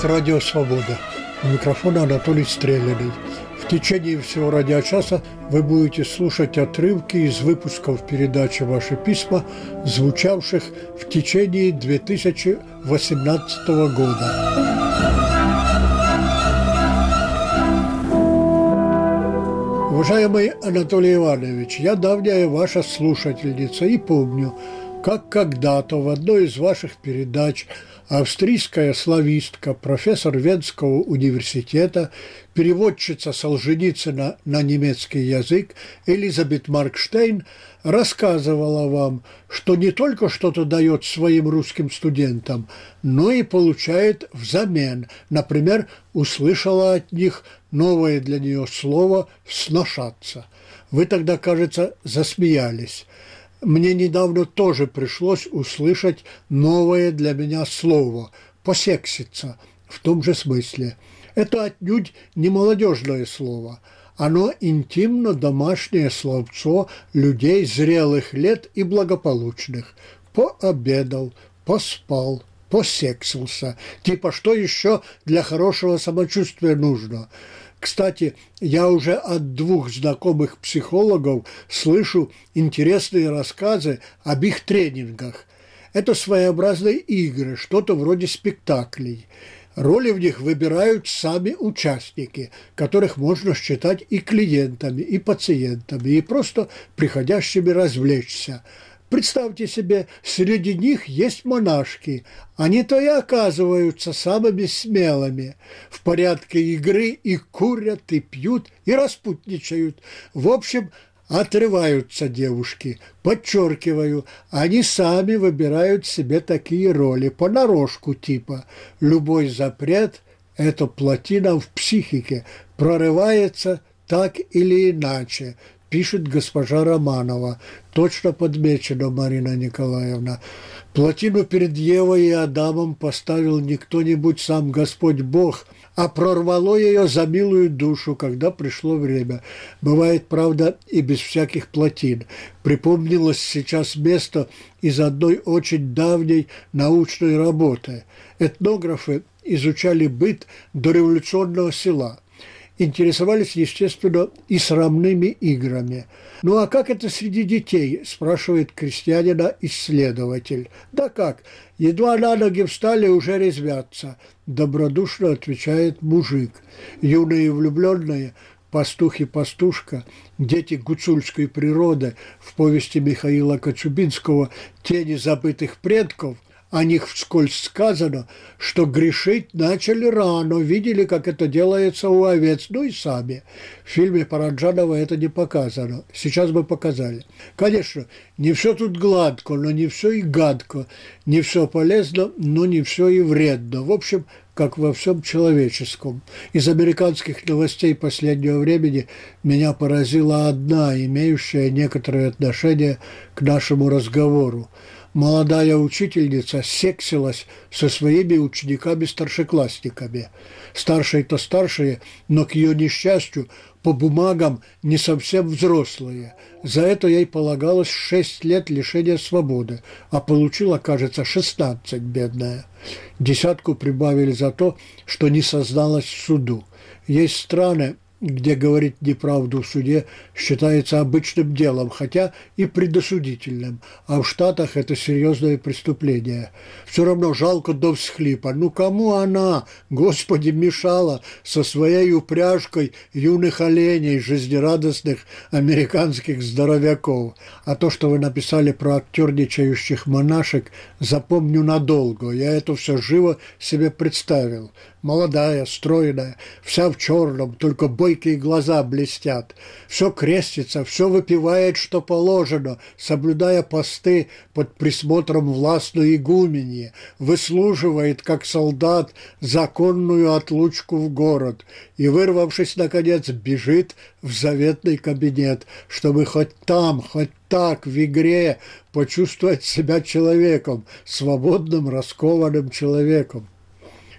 слушать «Радио Свобода». У микрофона Анатолий Стреляный. В течение всего радиочаса вы будете слушать отрывки из выпусков передачи «Ваши письма», звучавших в течение 2018 года. Уважаемый Анатолий Иванович, я давняя ваша слушательница и помню, как когда-то в одной из ваших передач австрийская славистка, профессор Венского университета, переводчица Солженицына на немецкий язык Элизабет Маркштейн рассказывала вам, что не только что-то дает своим русским студентам, но и получает взамен. Например, услышала от них новое для нее слово «сношаться». Вы тогда, кажется, засмеялись. Мне недавно тоже пришлось услышать новое для меня слово «посекситься» в том же смысле. Это отнюдь не молодежное слово. Оно интимно домашнее словцо людей зрелых лет и благополучных. Пообедал, поспал, посексился. Типа что еще для хорошего самочувствия нужно? Кстати, я уже от двух знакомых психологов слышу интересные рассказы об их тренингах. Это своеобразные игры, что-то вроде спектаклей. Роли в них выбирают сами участники, которых можно считать и клиентами, и пациентами, и просто приходящими развлечься. Представьте себе, среди них есть монашки. Они-то и оказываются самыми смелыми. В порядке игры и курят, и пьют, и распутничают. В общем, отрываются девушки. Подчеркиваю, они сами выбирают себе такие роли, понарошку типа. Любой запрет – это плотина в психике, прорывается так или иначе. Пишет госпожа Романова. Точно подмечено, Марина Николаевна. Плотину перед Евой и Адамом поставил не кто-нибудь, сам Господь Бог, а прорвало ее за милую душу, когда пришло время. Бывает, правда, и без всяких плотин. Припомнилось сейчас место из одной очень давней научной работы. Этнографы изучали быт дореволюционного села. Интересовались, естественно, и срамными играми. «Ну а как это среди детей?» – спрашивает крестьянина исследователь. «Да как? Едва на ноги встали, уже резвятся», – добродушно отвечает мужик. Юные влюбленные, пастух и пастушка, дети гуцульской природы в повести Михаила Кочубинского «Тени забытых предков», о них вскользь сказано, что грешить начали рано, видели, как это делается у овец, ну и сами. В фильме Параджанова это не показано. Сейчас бы показали. Конечно, не все тут гладко, но не все и гадко. Не все полезно, но не все и вредно. В общем, как во всем человеческом. Из американских новостей последнего времени меня поразила одна, имеющая некоторое отношение к нашему разговору. Молодая учительница сексилась со своими учениками-старшеклассниками. Старшие-то старшие, но, к ее несчастью, по бумагам не совсем взрослые. За это ей полагалось 6 лет лишения свободы, а получила, кажется, 16, бедная. Десятку прибавили за то, что не созналась в суду. Есть страны, где говорить неправду в суде считается обычным делом, хотя и предосудительным, а в Штатах это серьезное преступление. Все равно жалко до всхлипа. Ну кому она, Господи, мешала со своей упряжкой юных оленей, жизнерадостных американских здоровяков? А то, что вы написали про актерничающих монашек, запомню надолго. Я это все живо себе представил. Молодая, стройная, вся в черном, только бойкие глаза блестят. Все крестится, все выпивает, что положено, соблюдая посты под присмотром властной игуменьи, выслуживает, как солдат, законную отлучку в город и, вырвавшись, наконец, бежит в заветный кабинет, чтобы хоть там, хоть так, в игре, почувствовать себя человеком, свободным, раскованным человеком.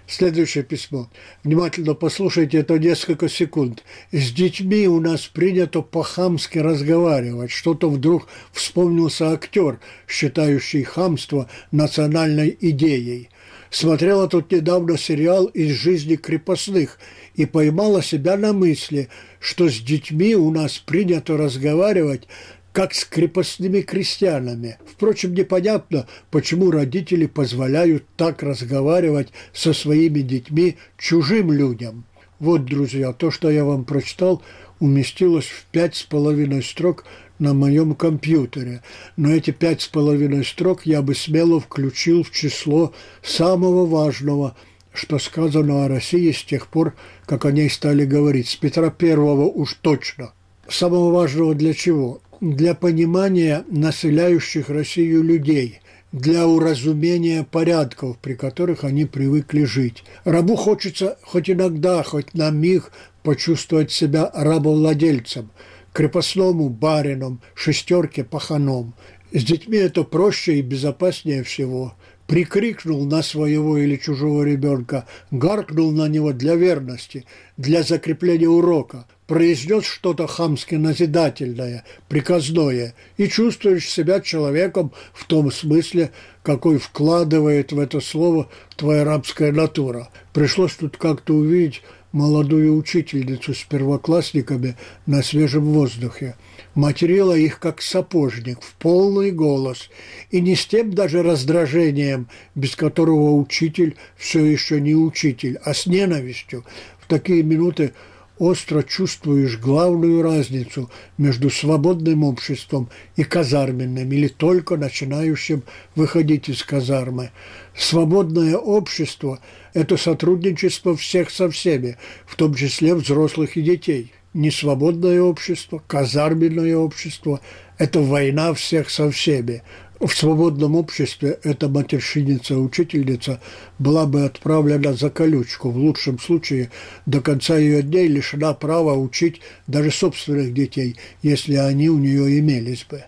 Следующее письмо. Внимательно послушайте, это несколько секунд. С детьми у нас принято по-хамски разговаривать. Что-то вдруг вспомнился актер, считающий хамство национальной идеей. Смотрела тут недавно сериал «Из жизни крепостных» и поймала себя на мысли, что с детьми у нас принято разговаривать как с крепостными крестьянами. Впрочем, непонятно, почему родители позволяют так разговаривать со своими детьми чужим людям. Вот, друзья, то, что я вам прочитал, уместилось в 5,5 строк на моем компьютере. Но эти 5,5 строк я бы смело включил в число самого важного, что сказано о России с тех пор, как о ней стали говорить. С Петра I уж точно. Самого важного для чего? Для понимания населяющих Россию людей, для уразумения порядков, при которых они привыкли жить. Рабу хочется хоть иногда, хоть на миг почувствовать себя рабовладельцем, крепостному – барином, шестерке – паханом. С детьми это проще и безопаснее всего. Прикрикнул на своего или чужого ребенка, гаркнул на него для верности, для закрепления урока, произнес что-то хамски назидательное, приказное, и чувствуешь себя человеком в том смысле, какой вкладывает в это слово твоя рабская натура. Пришлось тут как-то увидеть молодую учительницу с первоклассниками на свежем воздухе. Материла их, как сапожник, в полный голос, и не с тем даже раздражением, без которого учитель все еще не учитель, а с ненавистью. В такие минуты остро чувствуешь главную разницу между свободным обществом и казарменным, или только начинающим выходить из казармы. Свободное общество – это сотрудничество всех со всеми, в том числе взрослых и детей. Несвободное общество, казарменное общество – это война всех со всеми. В свободном обществе эта матерщиница-учительница была бы отправлена за колючку, в лучшем случае до конца ее дней лишена права учить даже собственных детей, если они у нее имелись бы.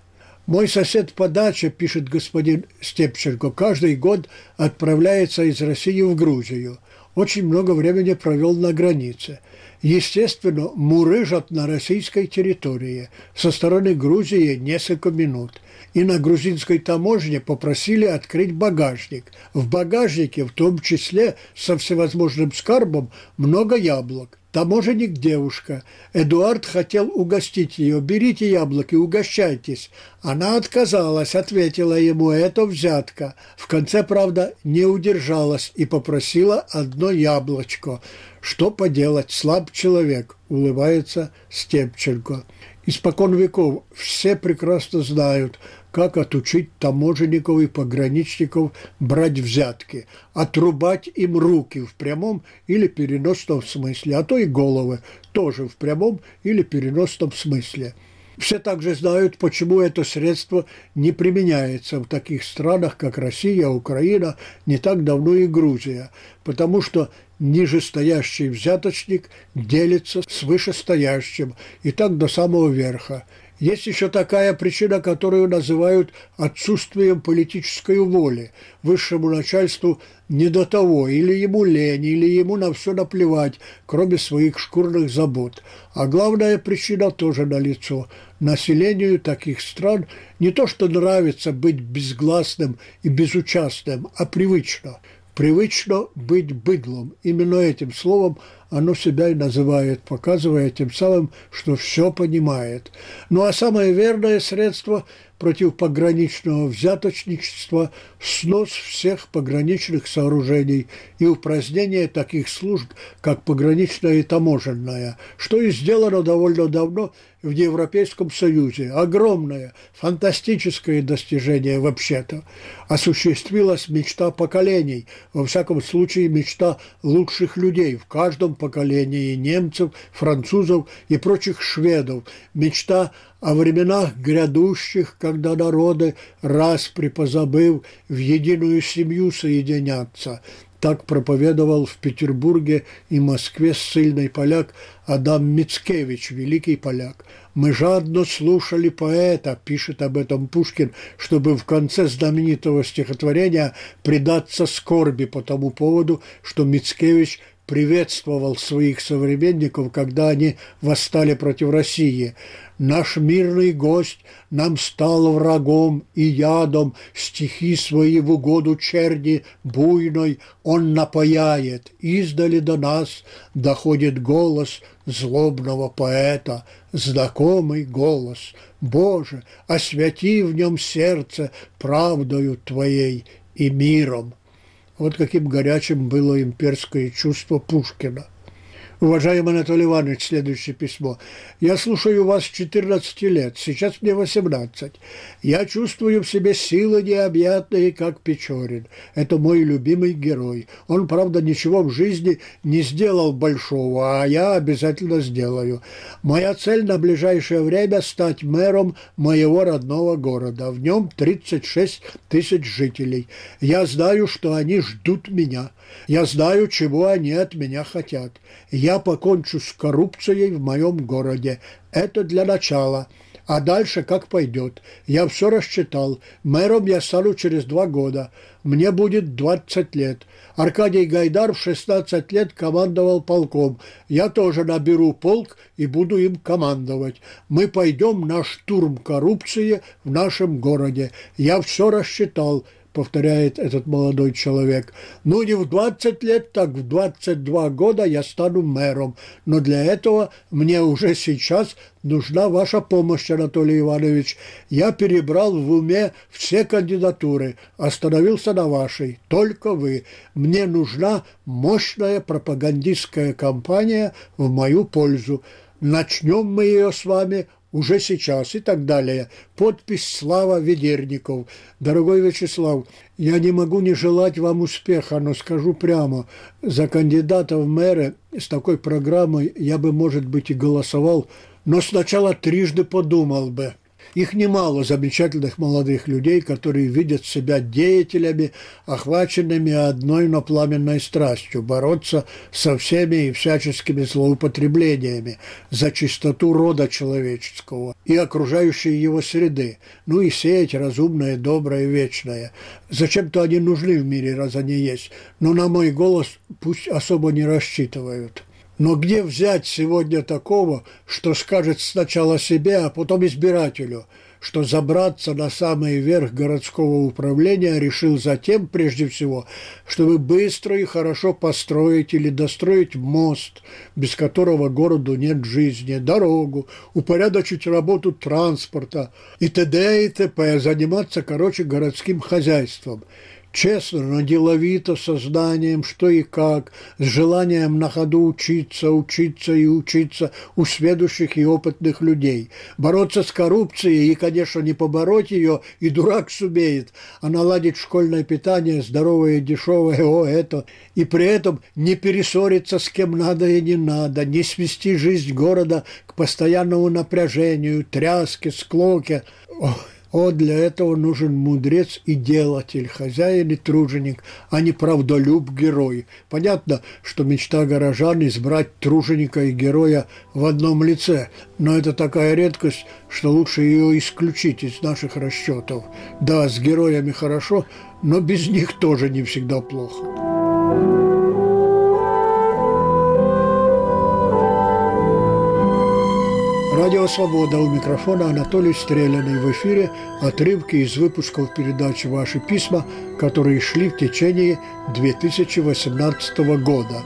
«Мой сосед по даче, – пишет господин Степченко, – каждый год отправляется из России в Грузию. Очень много времени провел на границе. Естественно, мурыжат на российской территории, со стороны Грузии несколько минут. И на грузинской таможне попросили открыть багажник. В багажнике, в том числе со всевозможным скарбом, много яблок. Таможенник девушка. Эдуард хотел угостить ее. Берите яблоки, угощайтесь. Она отказалась, ответила ему: это взятка. В конце, правда, не удержалась и попросила одно яблочко. Что поделать, слаб человек, улыбается Степченко. Испокон веков все прекрасно знают, как отучить таможенников и пограничников брать взятки, отрубать им руки в прямом или переносном смысле, а то и головы тоже в прямом или переносном смысле. Все также знают, почему это средство не применяется в таких странах, как Россия, Украина, не так давно и Грузия, потому что нижестоящий взяточник делится с вышестоящим, и так до самого верха. Есть еще такая причина, которую называют отсутствием политической воли. Высшему начальству не до того, или ему лень, или ему на все наплевать, кроме своих шкурных забот. А главная причина тоже налицо. Населению таких стран не то что нравится быть безгласным и безучастным, а привычно. Привычно быть быдлом. Именно этим словом оно себя и называет, показывая тем самым, что все понимает. Ну а самое верное средство против пограничного взяточничества – снос всех пограничных сооружений и упразднение таких служб, как пограничная и таможенная, что и сделано довольно давно в Европейском Союзе. Огромное, фантастическое достижение вообще-то. Осуществилась мечта поколений, во всяком случае мечта лучших людей в каждом поколении – немцев, французов и прочих шведов, мечта о временах грядущих, когда народы, раз припозабыв, в единую семью соединятся. Так проповедовал в Петербурге и Москве ссыльный поляк Адам Мицкевич, великий поляк. «Мы жадно слушали поэта», – пишет об этом Пушкин, чтобы в конце знаменитого стихотворения предаться скорби по тому поводу, что Мицкевич приветствовал своих современников, когда они восстали против России. «Наш мирный гость нам стал врагом и ядом, стихи свои в угоду черни буйной он напояет. Издали до нас доходит голос злобного поэта, знакомый голос. Боже, освяти в нем сердце правдою Твоей и миром». Вот каким горячим было имперское чувство Пушкина. «Уважаемый Анатолий Иванович», следующее письмо. «Я слушаю вас с 14 лет, сейчас мне 18. Я чувствую в себе силы необъятные, как Печорин. Это мой любимый герой. Он, правда, ничего в жизни не сделал большого, а я обязательно сделаю. Моя цель на ближайшее время – стать мэром моего родного города. В нем 36 тысяч жителей. Я знаю, что они ждут меня. Я знаю, чего они от меня хотят. Я покончу с коррупцией в моем городе. Это для начала. А дальше как пойдет. Я все рассчитал. Мэром я стану через 2 года. Мне будет 20 лет. Аркадий Гайдар в 16 лет командовал полком. Я тоже наберу полк и буду им командовать. Мы пойдем на штурм коррупции в нашем городе. Я все рассчитал», повторяет этот молодой человек. «Ну, не в 20 лет, так в 22 года я стану мэром. Но для этого мне уже сейчас нужна ваша помощь, Анатолий Иванович. Я перебрал в уме все кандидатуры, остановился на вашей, только вы. Мне нужна мощная пропагандистская кампания в мою пользу. Начнем мы ее с вами уже сейчас» и так далее. Подпись «Слава Ведерников». «Дорогой Вячеслав, я не могу не желать вам успеха, но скажу прямо, за кандидата в мэры с такой программой я бы, может быть, и голосовал, но сначала трижды подумал бы. Их немало, замечательных молодых людей, которые видят себя деятелями, охваченными одной, но пламенной страстью, бороться со всеми и всяческими злоупотреблениями за чистоту рода человеческого и окружающей его среды, ну и сеять разумное, доброе, вечное. Зачем-то они нужны в мире, раз они есть, но на мой голос пусть особо не рассчитывают. Но где взять сегодня такого, что скажет сначала себе, а потом избирателю, что забраться на самый верх городского управления решил затем, прежде всего, чтобы быстро и хорошо построить или достроить мост, без которого городу нет жизни, дорогу, упорядочить работу транспорта и т.д. и т.п., заниматься, короче, городским хозяйством». Честно, но деловито, со знанием, что и как, с желанием на ходу учиться, учиться и учиться у сведущих и опытных людей. Бороться с коррупцией и, конечно, не побороть ее, и дурак сумеет, а наладить школьное питание, здоровое, дешевое, и при этом не перессориться с кем надо и не надо, не свести жизнь города к постоянному напряжению, тряске, склоке. Для этого нужен мудрец и делатель, хозяин и труженик, а не правдолюб-герой. Понятно, что мечта горожан – избрать труженика и героя в одном лице, но это такая редкость, что лучше ее исключить из наших расчетов. Да, с героями хорошо, но без них тоже не всегда плохо. Радио «Свобода», у микрофона Анатолий Стреляный. В эфире отрывки из выпусков передачи «Ваши письма», которые шли в течение 2018 года.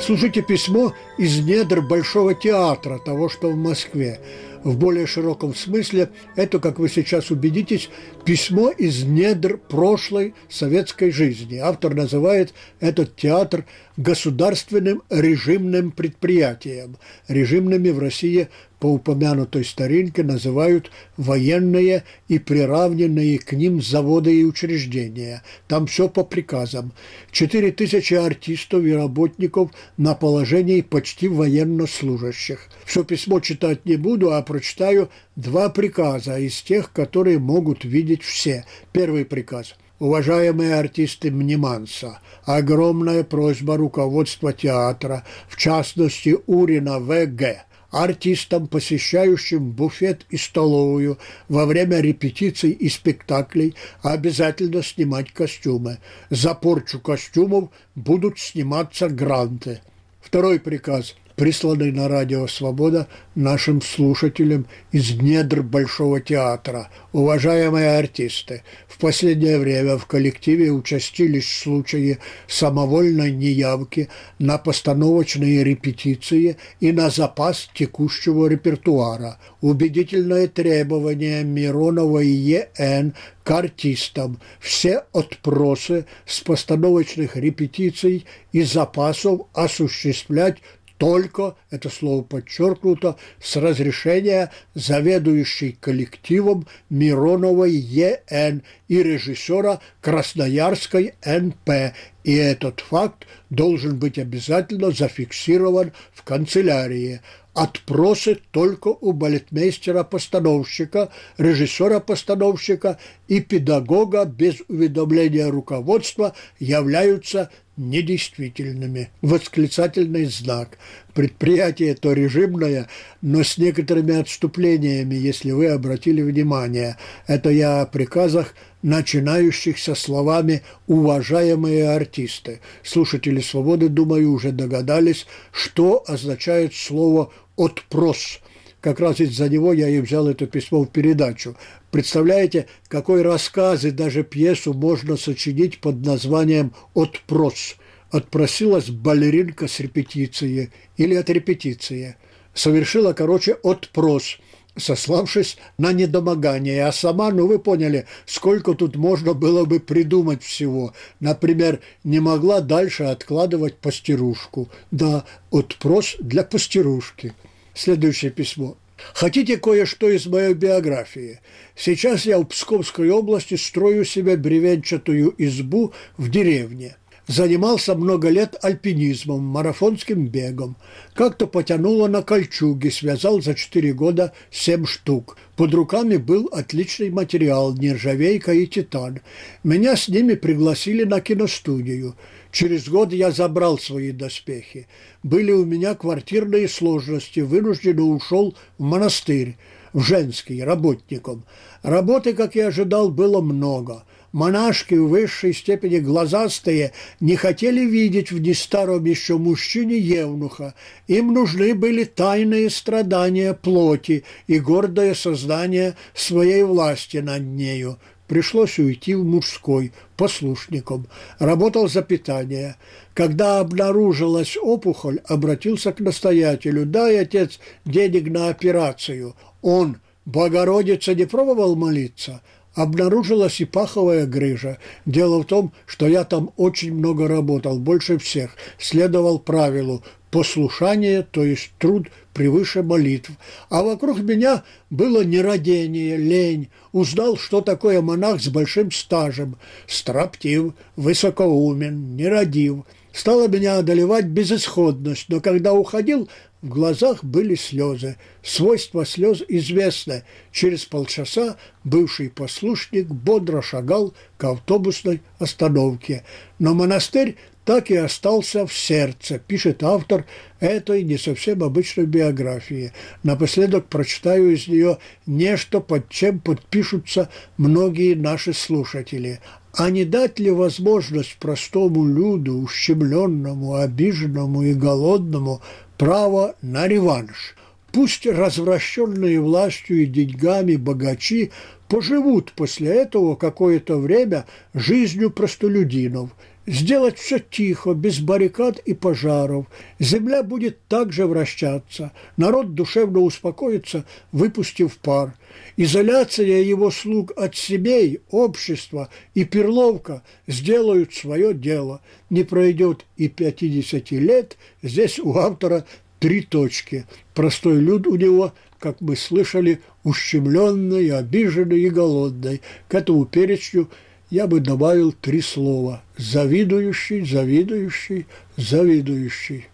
Слушайте письмо из недр Большого театра, того, что в Москве. В более широком смысле это, как вы сейчас убедитесь, письмо из недр прошлой советской жизни. Автор называет этот театр государственным режимным предприятием. Режимными в России по упомянутой старинке называют военные и приравненные к ним заводы и учреждения. Там все по приказам. 4000 артистов и работников на положении почти военнослужащих. Все письмо читать не буду, а прочитаю 2 приказа из тех, которые могут видеть все. Первый приказ. «Уважаемые артисты Мнеманса, огромная просьба руководства театра, в частности Урина В.Г., артистам, посещающим буфет и столовую во время репетиций и спектаклей, обязательно снимать костюмы. За порчу костюмов будут сниматься гранты. Второй приказ, присланный на Радио Свобода нашим слушателям из недр Большого театра. Уважаемые артисты, в последнее время в коллективе участились случаи самовольной неявки на постановочные репетиции и на запас текущего репертуара. Убедительное требование Миронова и Е.Н. к артистам: все отпросы с постановочных репетиций и запасов осуществлять только, это слово подчеркнуто, с разрешения заведующей коллективом Мироновой Е.Н. и режиссера Красноярской Н.П. И этот факт должен быть обязательно зафиксирован в канцелярии. Отпросы только у балетмейстера-постановщика, режиссера-постановщика и педагога без уведомления руководства являются недействительными. Восклицательный знак. Предприятие то режимное, но с некоторыми отступлениями, если вы обратили внимание. Это я о приказах, начинающихся словами «уважаемые артисты». Слушатели «Свободы», думаю, уже догадались, что означает слово «отпрос». Как раз из-за него я и взял это письмо в передачу. Представляете, какой рассказ и даже пьесу можно сочинить под названием «Отпрос». Отпросилась балеринка с репетиции или от репетиции. Совершила, короче, отпрос, сославшись на недомогание. А сама, ну вы поняли, сколько тут можно было бы придумать всего. Например, не могла дальше откладывать пастерушку. Да, отпрос для пастерушки. Следующее письмо. Хотите кое-что из моей биографии? Сейчас я в Псковской области строю себе бревенчатую избу в деревне. Занимался много лет альпинизмом, марафонским бегом. Как-то потянуло на кольчуги, связал за 4 года 7 штук. Под руками был отличный материал – нержавейка и титан. Меня с ними пригласили на киностудию. Через год я забрал свои доспехи. Были у меня квартирные сложности, вынужденно ушел в монастырь, в женский, работником. Работы, как я ожидал, было много. Монашки в высшей степени глазастые не хотели видеть в нестаром еще мужчине евнуха. Им нужны были тайные страдания плоти и гордое сознание своей власти над нею. Пришлось уйти в мужской, послушником. Работал за питание. Когда обнаружилась опухоль, обратился к настоятелю. «Дай, отец, денег на операцию». Он: «Богородица, не пробовал молиться?» Обнаружилась и паховая грыжа. Дело в том, что я там очень много работал, больше всех. Следовал правилу послушание, то есть труд превыше молитв. А вокруг меня было нерадение, лень. Узнал, что такое монах с большим стажем. Строптив, высокоумен, нерадив. Стала меня одолевать безысходность, но когда уходил, в глазах были слезы. Свойства слез известны. Через полчаса бывший послушник бодро шагал к автобусной остановке. Но монастырь так и остался в сердце, пишет автор этой не совсем обычной биографии. Напоследок прочитаю из нее нечто, под чем подпишутся многие наши слушатели. А не дать ли возможность простому люду, ущемленному, обиженному и голодному, право на реванш? Пусть развращенные властью и деньгами богачи поживут после этого какое-то время жизнью простолюдинов. Сделать все тихо, без баррикад и пожаров. Земля будет также вращаться. Народ душевно успокоится, выпустив пар. Изоляция его слуг от семей, общества и перловка сделают свое дело. Не пройдет и 50 лет. Здесь у автора 3 точки. Простой люд у него, как мы слышали, ущемленный, обиженный и голодный. К этому перечню я бы добавил 3 слова: завидующий, завидующий, завидующий.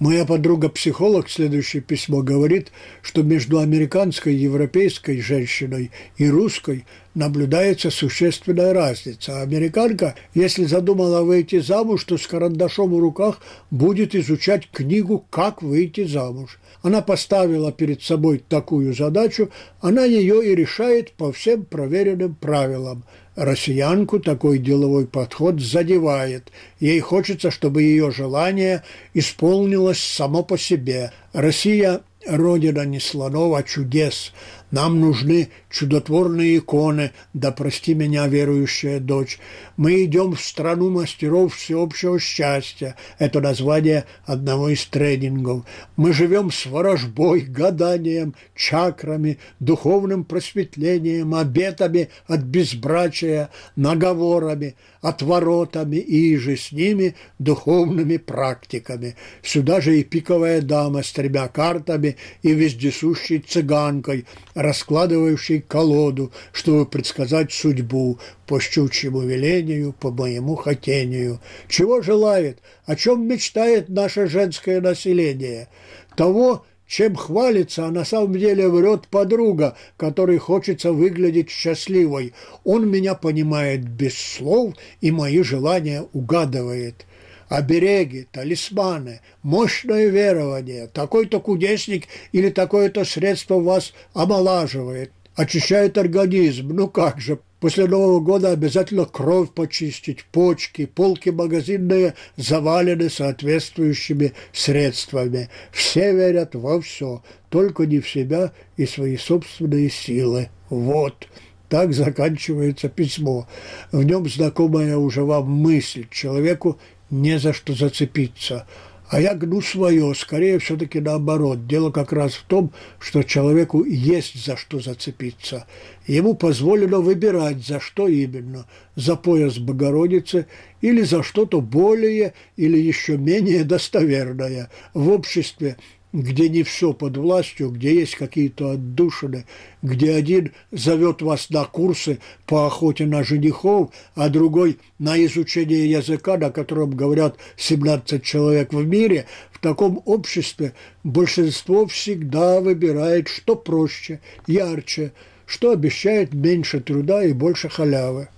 Моя подруга-психолог, следующее письмо, говорит, что между американской, европейской женщиной и русской наблюдается существенная разница. Американка, если задумала выйти замуж, то с карандашом в руках будет изучать книгу «Как выйти замуж». Она поставила перед собой такую задачу, она ее и решает по всем проверенным правилам. Россиянку такой деловой подход задевает. Ей хочется, чтобы ее желание исполнилось само по себе. Россия – родина не слонов, а чудес. Нам нужны чудотворные иконы, да прости меня, верующая дочь. Мы идем в страну мастеров всеобщего счастья. Это название одного из тренингов. Мы живем с ворожбой, гаданием, чакрами, духовным просветлением, обетами от безбрачия, наговорами, отворотами и же с ними духовными практиками. Сюда же и пиковая дама с тремя картами и вездесущей цыганкой – раскладывающий колоду, чтобы предсказать судьбу по щучьему велению, по моему хотению. Чего желает, о чем мечтает наше женское население? Того, чем хвалится, а на самом деле врет подруга, которой хочется выглядеть счастливой. Он меня понимает без слов и мои желания угадывает». Обереги, талисманы, мощное верование, такой-то кудесник или такое-то средство вас омолаживает, очищает организм, ну как же. После Нового года обязательно кровь почистить, почки, полки магазинные завалены соответствующими средствами. Все верят во все, только не в себя и свои собственные силы. Вот. Так заканчивается письмо. В нем знакомая уже вам мысль. Человеку не за что зацепиться. А я гну свое, скорее все-таки наоборот. Дело как раз в том, что человеку есть за что зацепиться. Ему позволено выбирать, за что именно. За пояс Богородицы или за что-то более или еще менее достоверное. В обществе, где не все под властью, где есть какие-то отдушины, где один зовет вас на курсы по охоте на женихов, а другой на изучение языка, на котором говорят 17 человек в мире, в таком обществе большинство всегда выбирает, что проще, ярче, что обещает меньше труда и больше халявы.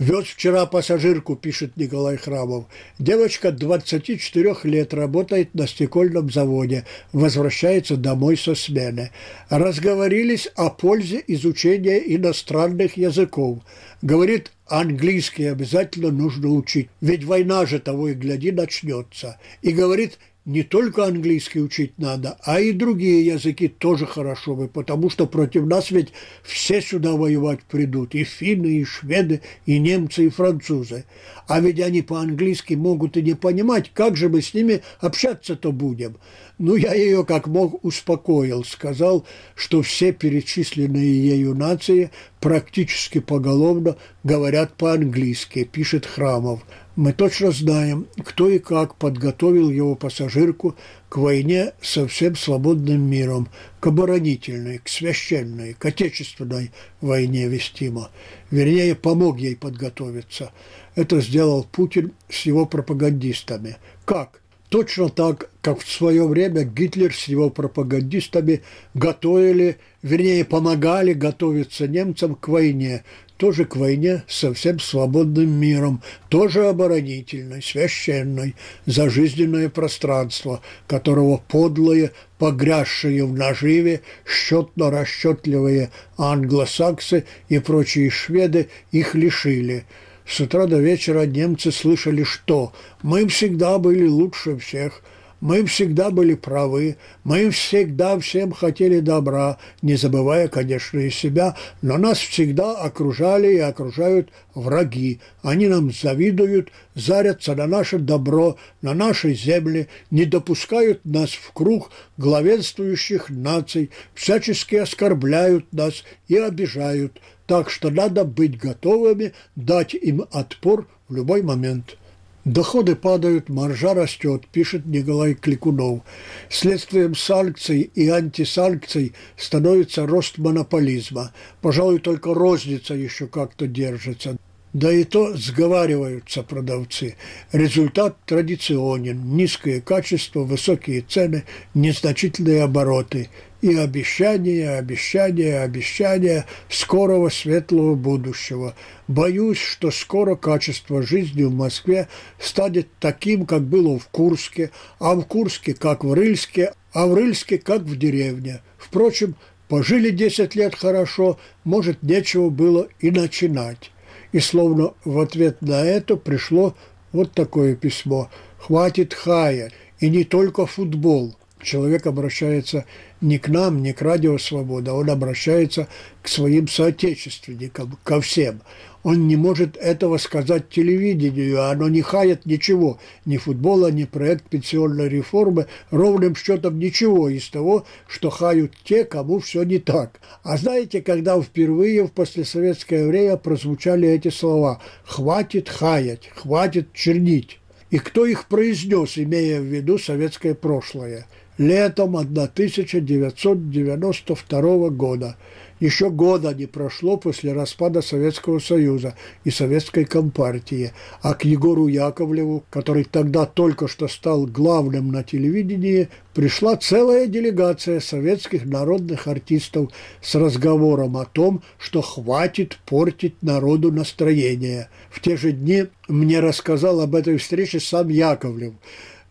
«Вез вчера пассажирку», – пишет Николай Храмов. «Девочка 24 лет, работает на стекольном заводе, возвращается домой со смены. Разговорились о пользе изучения иностранных языков. Говорит, английский обязательно нужно учить, ведь война же того и гляди начнется. И говорит, не только английский учить надо, а и другие языки тоже хорошо бы, потому что против нас ведь все сюда воевать придут, и финны, и шведы, и немцы, и французы. А ведь они по-английски могут и не понимать, как же мы с ними общаться-то будем». Ну, я ее как мог успокоил, сказал, что все перечисленные ею нации практически поголовно говорят по-английски, пишет Храмов. Мы точно знаем, кто и как подготовил его пассажирку к войне со всем свободным миром, к оборонительной, к священной, к отечественной войне вестимо. Вернее, помог ей подготовиться. Это сделал Путин с его пропагандистами. Как? Точно так, как в свое время Гитлер с его пропагандистами готовили, вернее, помогали готовиться немцам к войне. Тоже к войне со всем свободным миром, тоже оборонительной, священной, за жизненное пространство, которого подлые, погрязшие в наживе, счетно-расчетливые англосаксы и прочие шведы их лишили. С утра до вечера немцы слышали, что «мы всегда были лучше всех», «мы всегда были правы», «мы всегда всем хотели добра», не забывая, конечно, и себя, но нас всегда окружали и окружают враги. Они нам завидуют, зарятся на наше добро, на наши земли, не допускают нас в круг главенствующих наций, всячески оскорбляют нас и обижают. Так что надо быть готовыми дать им отпор в любой момент. Доходы падают, маржа растет, пишет Николай Кликунов. Следствием санкций и антисанкций становится рост монополизма. Пожалуй, только розница еще как-то держится. Да и то сговариваются продавцы. Результат традиционен. Низкое качество, высокие цены, незначительные обороты. И обещания, обещания, обещания скорого светлого будущего. Боюсь, что скоро качество жизни в Москве станет таким, как было в Курске, а в Курске, как в Рыльске, а в Рыльске, как в деревне. Впрочем, пожили 10 лет хорошо, может, нечего было и начинать. И словно в ответ на это пришло вот такое письмо. «Хватит хаять, и не только футбол». Человек обращается не к нам, не к Радио Свобода, он обращается к своим соотечественникам, ко всем. Он не может этого сказать телевидению, а оно не хает ничего, ни футбола, ни проект пенсионной реформы, ровным счетом ничего из того, что хают те, кому все не так. А знаете, когда впервые в послесоветское время прозвучали эти слова «хватит хаять», «хватит чернить»? И кто их произнес, имея в виду советское прошлое? Летом 1992 года. Еще года не прошло после распада Советского Союза и Советской Компартии. А к Егору Яковлеву, который тогда только что стал главным на телевидении, пришла целая делегация советских народных артистов с разговором о том, что хватит портить народу настроение. В те же дни мне рассказал об этой встрече сам Яковлев.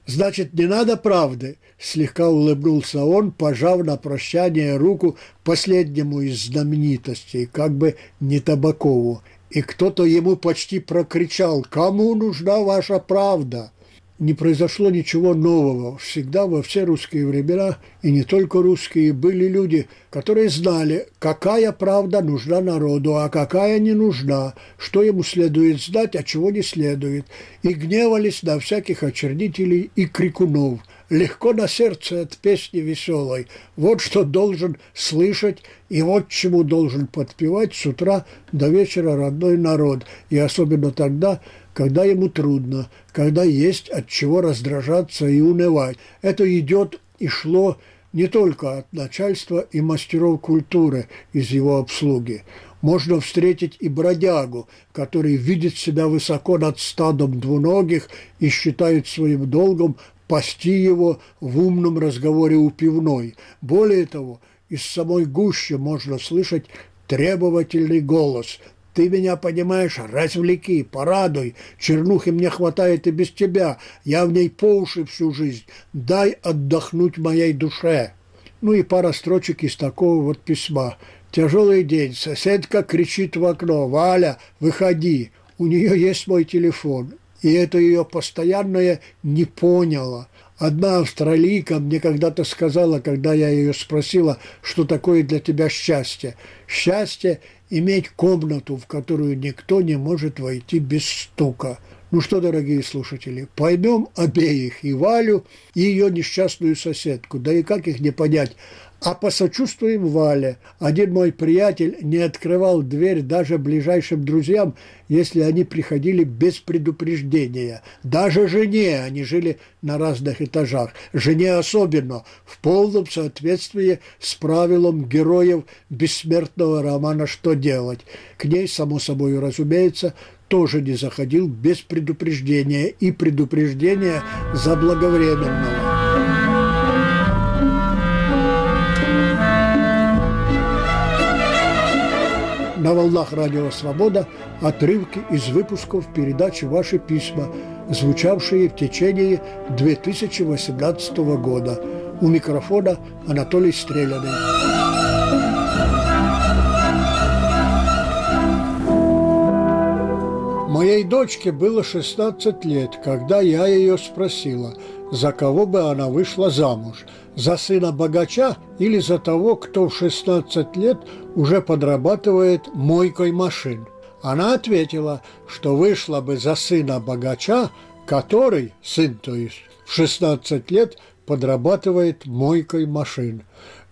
«Значит, не надо правды», – слегка улыбнулся он, пожав на прощание руку последнему из знаменитостей, как бы не Табакову. И кто-то ему почти прокричал: «Кому нужна ваша правда?» Не произошло ничего нового. Всегда во все русские времена, и не только русские, были люди, которые знали, какая правда нужна народу, а какая не нужна, что ему следует знать, а чего не следует, и гневались на всяких очернителей и крикунов. Легко на сердце от песни веселой. Вот что должен слышать и вот чему должен подпевать с утра до вечера родной народ, и особенно тогда, когда ему трудно, когда есть от чего раздражаться и унывать. Это идет и шло не только от начальства и мастеров культуры из его обслуги. Можно встретить и бродягу, который видит себя высоко над стадом двуногих и считает своим долгом пасти его в умном разговоре у пивной. Более того, из самой гущи можно слышать требовательный голос: «Ты меня понимаешь? Развлеки, порадуй. Чернухи мне хватает и без тебя. Я в ней по уши всю жизнь. Дай отдохнуть моей душе». Ну и пара строчек из такого вот письма. «Тяжелый день. Соседка кричит в окно: Валя, выходи. У нее есть мой телефон». И это ее постоянное «не поняла». Одна австралийка мне когда-то сказала, когда я ее спросила, что такое для тебя счастье. «Счастье – иметь комнату, в которую никто не может войти без стука». Ну что, дорогие слушатели, поймем обеих, и Валю, и ее несчастную соседку. Да и как их не понять? А посочувствуем Вале. Один мой приятель не открывал дверь даже ближайшим друзьям, если они приходили без предупреждения. Даже жене, они жили на разных этажах, жене особенно, в полном соответствии с правилом героев бессмертного романа «Что делать?». К ней, само собой разумеется, тоже не заходил без предупреждения, и предупреждения заблаговременного. На волнах Радио Свобода отрывки из выпусков передачи «Ваши письма», звучавшие в течение 2018 года. У микрофона Анатолий Стреляный. Моей дочке было 16 лет, когда я ее спросила, за кого бы она вышла замуж, за сына богача или за того, кто в 16 лет уже подрабатывает мойкой машин. Она ответила, что вышла бы за сына богача, который, сын то есть, в 16 лет подрабатывает мойкой машин.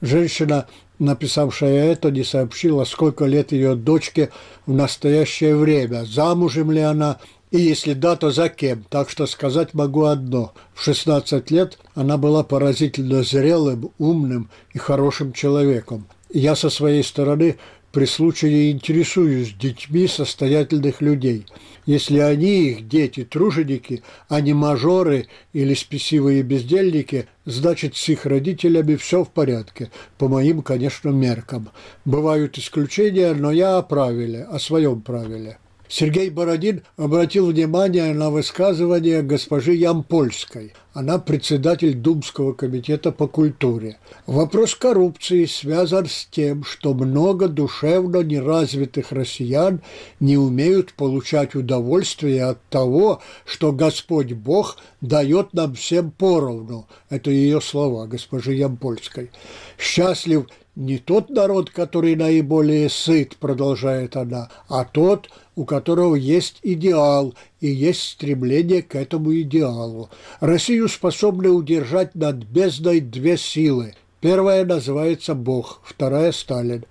Женщина, написавшая это, не сообщила, сколько лет ее дочке в настоящее время, замужем ли она, и если да, то за кем. Так что сказать могу одно. В 16 лет она была поразительно зрелым, умным и хорошим человеком. Я со своей стороны при случае интересуюсь детьми состоятельных людей, если они, их дети, труженики, а не мажоры или спесивые бездельники, значит, с их родителями все в порядке, по моим, конечно, меркам. Бывают исключения, но я о правиле, о своем правиле. Сергей Бородин обратил внимание на высказывание госпожи Ямпольской. Она председатель Думского комитета по культуре. Вопрос коррупции связан с тем, что много душевно неразвитых россиян не умеют получать удовольствие от того, что Господь Бог дает нам всем поровну. Это ее слова, госпожи Ямпольской. «Счастлив не тот народ, который наиболее сыт, — продолжает она, — а тот, у которого есть идеал и есть стремление к этому идеалу. Россию способны удержать над бездной две силы. Первая называется Бог, вторая – Сталин.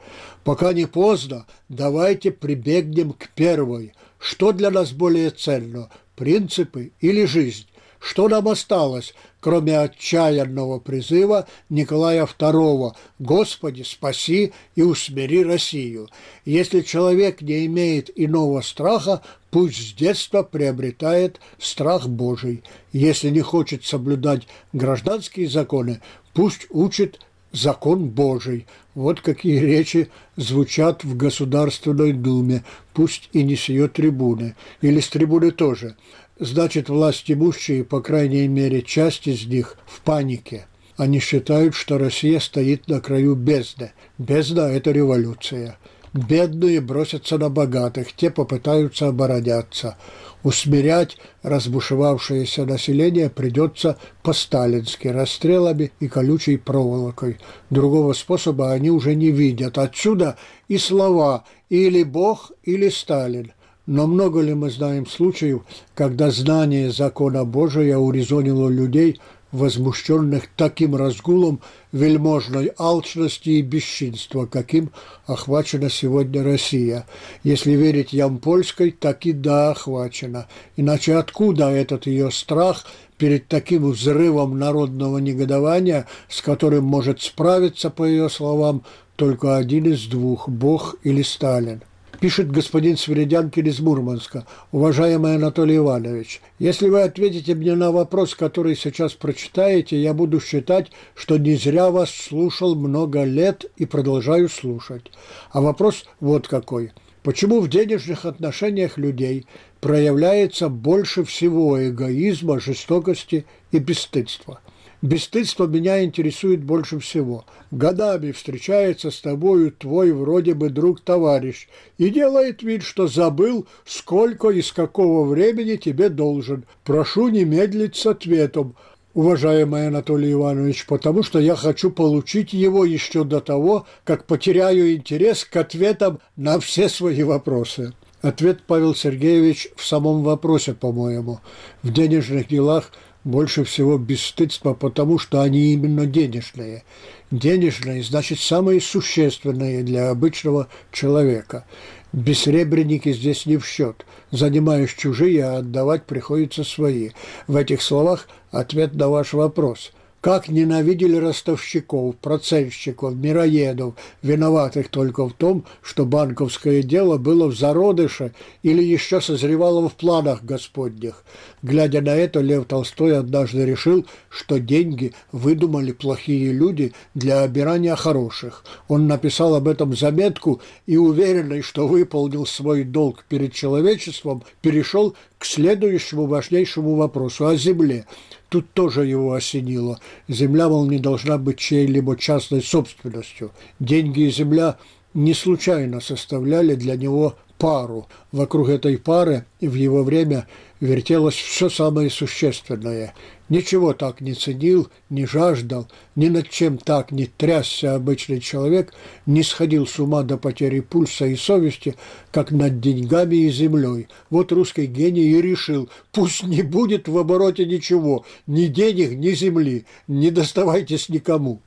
Пока не поздно, давайте прибегнем к первой. Что для нас более ценно – принципы или жизнь? Что нам осталось, кроме отчаянного призыва Николая II «Господи, спаси и усмири Россию»? Если человек не имеет иного страха, пусть с детства приобретает страх Божий. Если не хочет соблюдать гражданские законы, пусть учит закон Божий». Вот какие речи звучат в Государственной Думе, пусть и не с ее трибуны, или с трибуны тоже. Значит, власть имущие, по крайней мере, часть из них, в панике. Они считают, что Россия стоит на краю бездны. Бездна – это революция. Бедные бросятся на богатых, те попытаются обороняться. Усмирять разбушевавшееся население придется по-сталински, расстрелами и колючей проволокой. Другого способа они уже не видят. Отсюда и слова «или Бог, или Сталин». Но много ли мы знаем случаев, когда знание закона Божия урезонило людей, возмущенных таким разгулом вельможной алчности и бесчинства, каким охвачена сегодня Россия? Если верить Ямпольской, так и да, охвачена. Иначе откуда этот ее страх перед таким взрывом народного негодования, с которым может справиться, по ее словам, только один из двух – Бог или Сталин? Пишет господин Сверидянки из Мурманска. Уважаемый Анатолий Иванович, если вы ответите мне на вопрос, который сейчас прочитаете, я буду считать, что не зря вас слушал много лет и продолжаю слушать. А вопрос вот какой. Почему в денежных отношениях людей проявляется больше всего эгоизма, жестокости и бесстыдства? Бесстыдство меня интересует больше всего. Годами встречается с тобою твой вроде бы друг-товарищ и делает вид, что забыл, сколько и с какого времени тебе должен. Прошу не медлить с ответом, уважаемый Анатолий Иванович, потому что я хочу получить его еще до того, как потеряю интерес к ответам на все свои вопросы. Ответ, Павел Сергеевич, в самом вопросе, по-моему. В денежных делах больше всего бесстыдства, потому что они именно денежные. Денежные, значит, самые существенные для обычного человека. Бессребреники здесь не в счет. Занимаешь чужие, а отдавать приходится свои. В этих словах ответ на ваш вопрос. Как ненавидели ростовщиков, процентщиков, мироедов, виноватых только в том, что банковское дело было в зародыше или еще созревало в планах господних. Глядя на это, Лев Толстой однажды решил, что деньги выдумали плохие люди для обирания хороших. Он написал об этом заметку и, уверенный, что выполнил свой долг перед человечеством, перешел к следующему важнейшему вопросу о земле. Тут тоже его осенило. Земля, мол, не должна быть чьей-либо частной собственностью. Деньги и земля не случайно составляли для него пару. Вокруг этой пары в его время вертелось все самое существенное. Ничего так не ценил, не жаждал, ни над чем так не трясся обычный человек, не сходил с ума до потери пульса и совести, как над деньгами и землей. Вот русский гений и решил, пусть не будет в обороте ничего, ни денег, ни земли, не доставайтесь никому.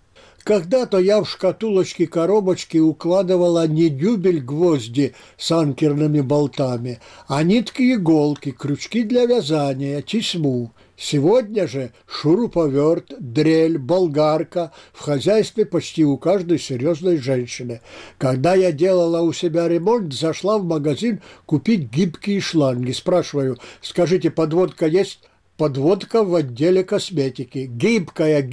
Когда-то я в шкатулочки-коробочки укладывала не дюбель гвозди с анкерными болтами, а нитки-иголки, крючки для вязания, тесьму. Сегодня же шуруповерт, дрель, болгарка в хозяйстве почти у каждой серьезной женщины. Когда я делала у себя ремонт, зашла в магазин купить гибкие шланги. Спрашиваю, скажите, подводка есть? Подводка в отделе косметики. Гибкая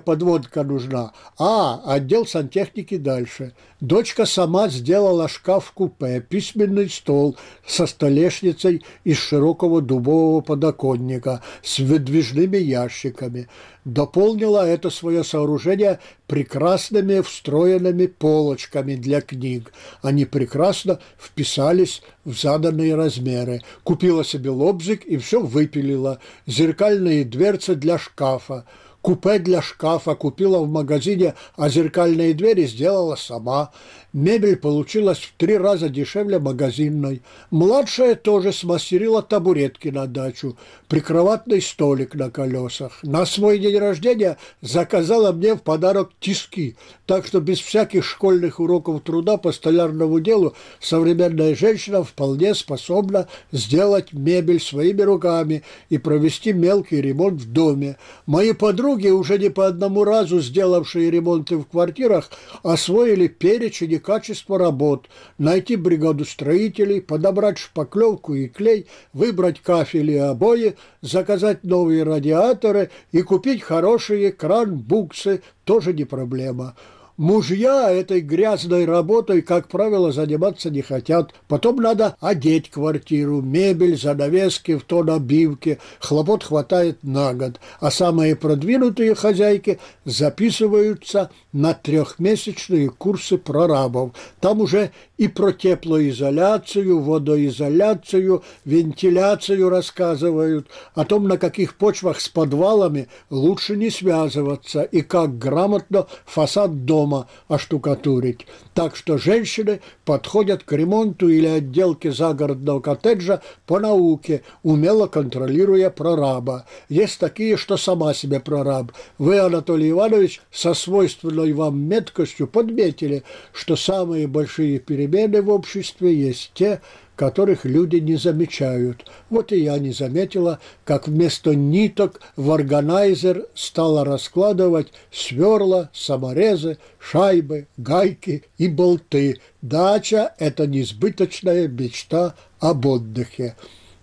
подводка нужна. А, отдел сантехники дальше. Дочка сама сделала шкаф-купе, письменный стол со столешницей из широкого дубового подоконника с выдвижными ящиками. Дополнила это свое сооружение прекрасными встроенными полочками для книг. Они прекрасно вписались в заданные размеры. Купила себе лобзик и все выпилила. Зеркальные дверцы для шкафа. Купе для шкафа купила в магазине, а зеркальные двери сделала сама. Мебель получилась в 3 раза дешевле магазинной. Младшая тоже смастерила табуретки на дачу, прикроватный столик на колесах. На свой день рождения заказала мне в подарок тиски, так что без всяких школьных уроков труда по столярному делу современная женщина вполне способна сделать мебель своими руками и провести мелкий ремонт в доме. Мои подруги, уже не по одному разу сделавшие ремонты в квартирах, освоили перечень и качество работ. Найти бригаду строителей, подобрать шпаклевку и клей, выбрать кафель и обои, заказать новые радиаторы и купить хорошие кран-буксы тоже не проблема. Мужья этой грязной работой, как правило, заниматься не хотят. Потом надо одеть квартиру, мебель, занавески в тон обивки. Хлопот хватает на год. А самые продвинутые хозяйки записываются на 3-месячные курсы прорабов. Там уже и про теплоизоляцию, водоизоляцию, вентиляцию рассказывают. О том, на каких почвах с подвалами лучше не связываться и как грамотно фасад дома оштукатурить. Так что женщины подходят к ремонту или отделке загородного коттеджа по науке, умело контролируя прораба. Есть такие, что сама себе прораб. Вы, Анатолий Иванович, со свойственной вам меткостью подметили, что самые большие перемены в обществе есть те, которых люди не замечают. Вот и я не заметила, как вместо ниток в органайзер стала раскладывать сверла, саморезы, шайбы, гайки и болты. Дача – это несбыточная мечта об отдыхе.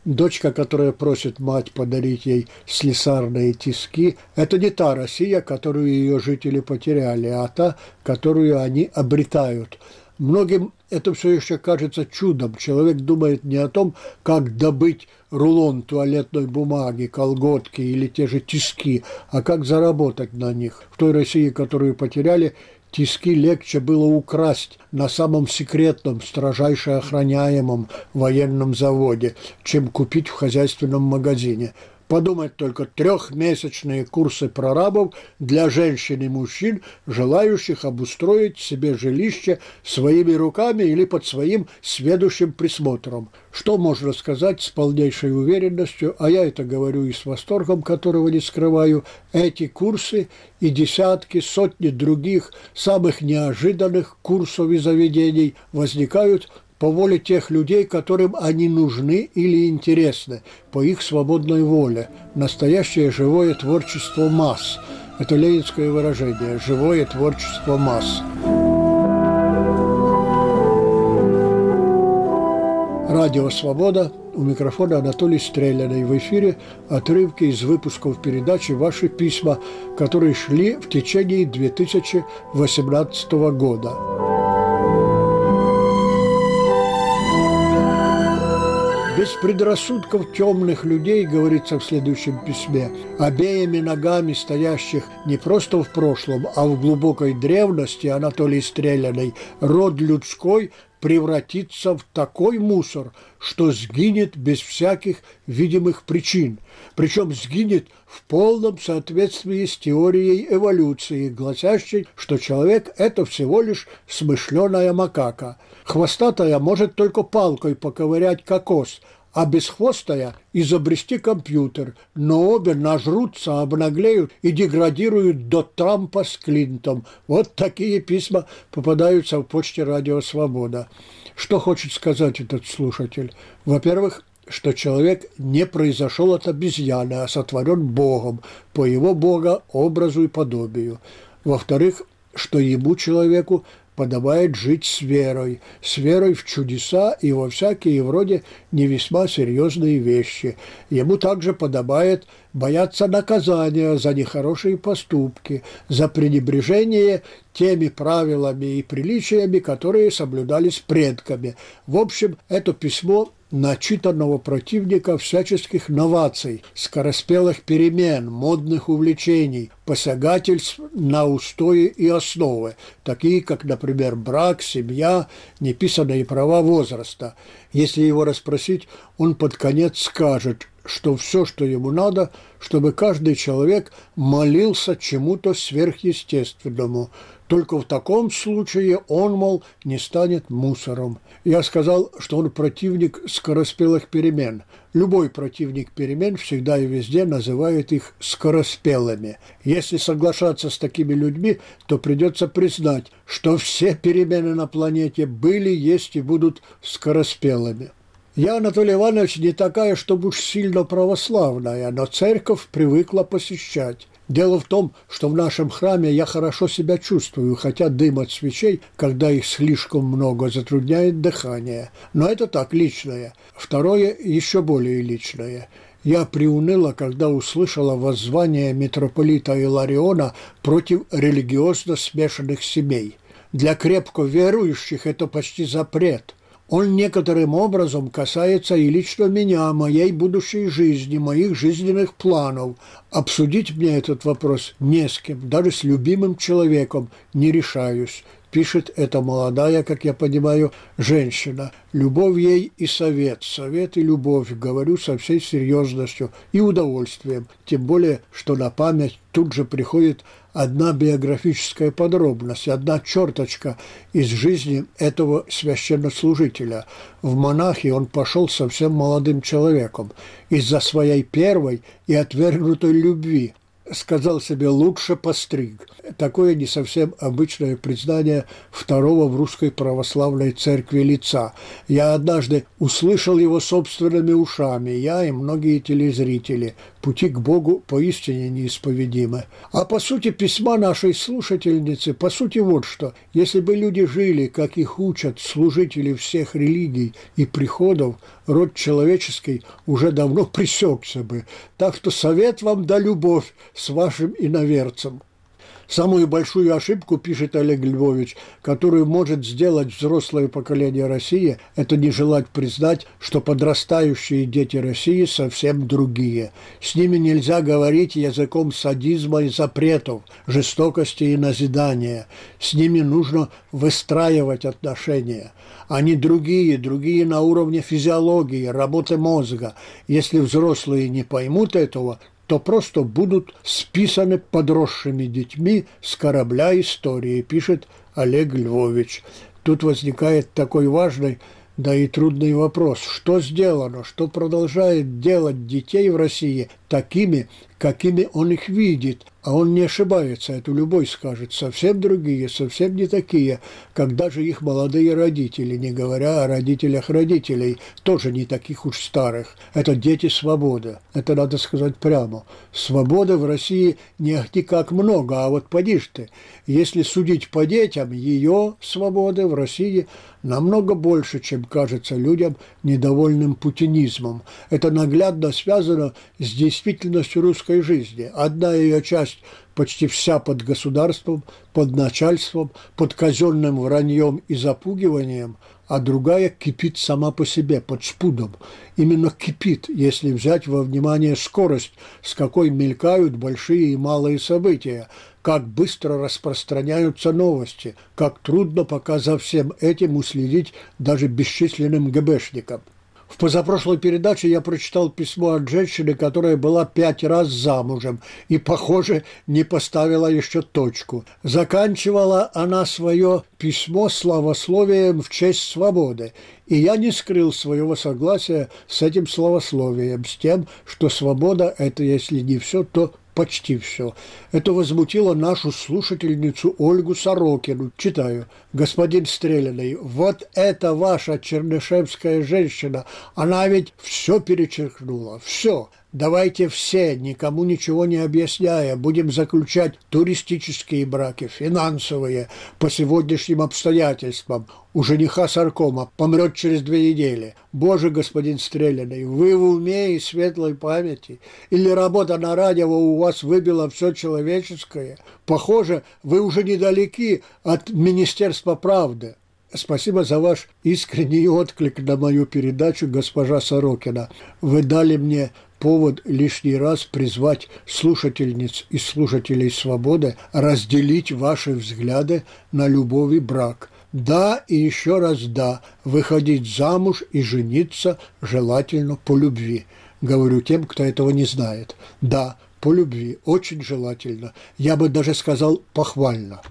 Дочка, которая просит мать подарить ей слесарные тиски, это не та Россия, которую ее жители потеряли, а та, которую они обретают. Многим это все еще кажется чудом. Человек думает не о том, как добыть рулон туалетной бумаги, колготки или те же тиски, а как заработать на них. В той России, которую потеряли, тиски легче было украсть на самом секретном, строжайше охраняемом военном заводе, чем купить в хозяйственном магазине. Подумать только, 3-месячные курсы прорабов для женщин и мужчин, желающих обустроить себе жилище своими руками или под своим сведущим присмотром. Что можно сказать с полнейшей уверенностью, а я это говорю и с восторгом, которого не скрываю, эти курсы и десятки, сотни других самых неожиданных курсов и заведений возникают по воле тех людей, которым они нужны или интересны, по их свободной воле. Настоящее живое творчество масс. Это ленинское выражение «живое творчество масс». Радио «Свобода». У микрофона Анатолий Стреляный. В эфире отрывки из выпусков передачи «Ваши письма», которые шли в течение 2018 года. Без предрассудков темных людей, говорится в следующем письме, обеими ногами стоящих не просто в прошлом, а в глубокой древности, Анатолий Стреляный, род людской превратится в такой мусор, что сгинет без всяких видимых причин. Причем сгинет в полном соответствии с теорией эволюции, гласящей, что человек – это всего лишь смышленая макака. Хвостатая может только палкой поковырять кокос, а бесхвостая изобрести компьютер, но обе нажрутся, обнаглеют и деградируют до Трампа с Клинтоном. Вот такие письма попадаются в почте «Радио Свобода». Что хочет сказать этот слушатель? Во-первых, что человек не произошел от обезьяны, а сотворен Богом, по его Бога образу и подобию. Во-вторых, что ему, человеку, подобает жить с верой в чудеса и во всякие вроде не весьма серьезные вещи. Ему также подобает бояться наказания за нехорошие поступки, за пренебрежение теми правилами и приличиями, которые соблюдались предками. В общем, это письмо начитанного противника всяческих новаций, скороспелых перемен, модных увлечений, посягательств на устои и основы, такие как, например, брак, семья, неписанные права возраста. Если его расспросить, он под конец скажет, что все, что ему надо, чтобы каждый человек молился чему-то сверхъестественному. Только в таком случае он, мол, не станет мусором. Я сказал, что он противник скороспелых перемен. Любой противник перемен всегда и везде называет их скороспелыми. Если соглашаться с такими людьми, то придется признать, что все перемены на планете были, есть и будут скороспелыми. Я, Анатолий Иванович, не такая, чтобы уж сильно православная, но церковь привыкла посещать. Дело в том, что в нашем храме я хорошо себя чувствую, хотя дым от свечей, когда их слишком много, затрудняет дыхание. Но это так, личное. Второе, еще более личное. Я приуныла, когда услышала воззвание митрополита Илариона против религиозно смешанных семей. Для крепко верующих это почти запрет. Он некоторым образом касается и лично меня, моей будущей жизни, моих жизненных планов. Обсудить мне этот вопрос не с кем, даже с любимым человеком не решаюсь, пишет эта молодая, как я понимаю, женщина. Любовь ей и совет, совет и любовь, говорю со всей серьезностью и удовольствием, тем более, что на память тут же приходит одна биографическая подробность, одна черточка из жизни этого священнослужителя. В монахи он пошел совсем молодым человеком. Из-за своей первой и отвергнутой любви сказал себе «лучше постриг». Такое не совсем обычное признание второго в русской православной церкви лица. Я однажды услышал его собственными ушами, я и многие телезрители. Пути к Богу поистине неисповедимы. А по сути письма нашей слушательницы, по сути вот что. Если бы люди жили, как их учат служители всех религий и приходов, род человеческий уже давно пресекся бы. Так что совет вам да любовь с вашим иноверцем. Самую большую ошибку, пишет Олег Львович, которую может сделать взрослое поколение России, это не желать признать, что подрастающие дети России совсем другие. С ними нельзя говорить языком садизма и запретов, жестокости и назидания. С ними нужно выстраивать отношения. Они другие, другие на уровне физиологии, работы мозга. Если взрослые не поймут этого, то просто будут списаны подросшими детьми с корабля истории, пишет Олег Львович. Тут возникает такой важный, да и трудный вопрос. Что сделано, что продолжает делать детей в России такими, какими он их видит? А он не ошибается, это любой скажет. Совсем другие, совсем не такие, как даже их молодые родители, не говоря о родителях родителей, тоже не таких уж старых. Это дети свободы. Это надо сказать прямо. Свободы в России не ахти как много, а вот поди ж ты. Если судить по детям, ее свободы в России намного больше, чем кажется людям, недовольным путинизмом. Это наглядно связано с действительностью русской жизни. Одна ее часть почти вся под государством, под начальством, под казенным враньем и запугиванием, а другая кипит сама по себе, под спудом. Именно кипит, если взять во внимание скорость, с какой мелькают большие и малые события, как быстро распространяются новости, как трудно пока за всем этим уследить даже бесчисленным ГБшникам. В позапрошлой передаче я прочитал письмо от женщины, которая была 5 раз замужем и, похоже, не поставила еще точку. Заканчивала она свое письмо славословием в честь свободы. И я не скрыл своего согласия с этим славословием, с тем, что свобода – это, если не все, то почти все. Это возмутило нашу слушательницу Ольгу Сорокину. Читаю. «Господин Стреляный, вот эта ваша чернышевская женщина, она ведь все перечеркнула, все. Давайте все, никому ничего не объясняя, будем заключать туристические браки, финансовые, по сегодняшним обстоятельствам. У жениха саркома, помрет через 2 недели. Боже, господин Стреляный, вы в уме и светлой памяти? Или работа на радио у вас выбила все человеческое? Похоже, вы уже недалеки от Министерства правды». Спасибо за ваш искренний отклик на мою передачу, госпожа Сорокина. Вы дали мне повод лишний раз призвать слушательниц и слушателей «Свободы» разделить ваши взгляды на любовь и брак. Да и еще раз да, выходить замуж и жениться желательно по любви. Говорю тем, кто этого не знает. Да, по любви, очень желательно. Я бы даже сказал похвально.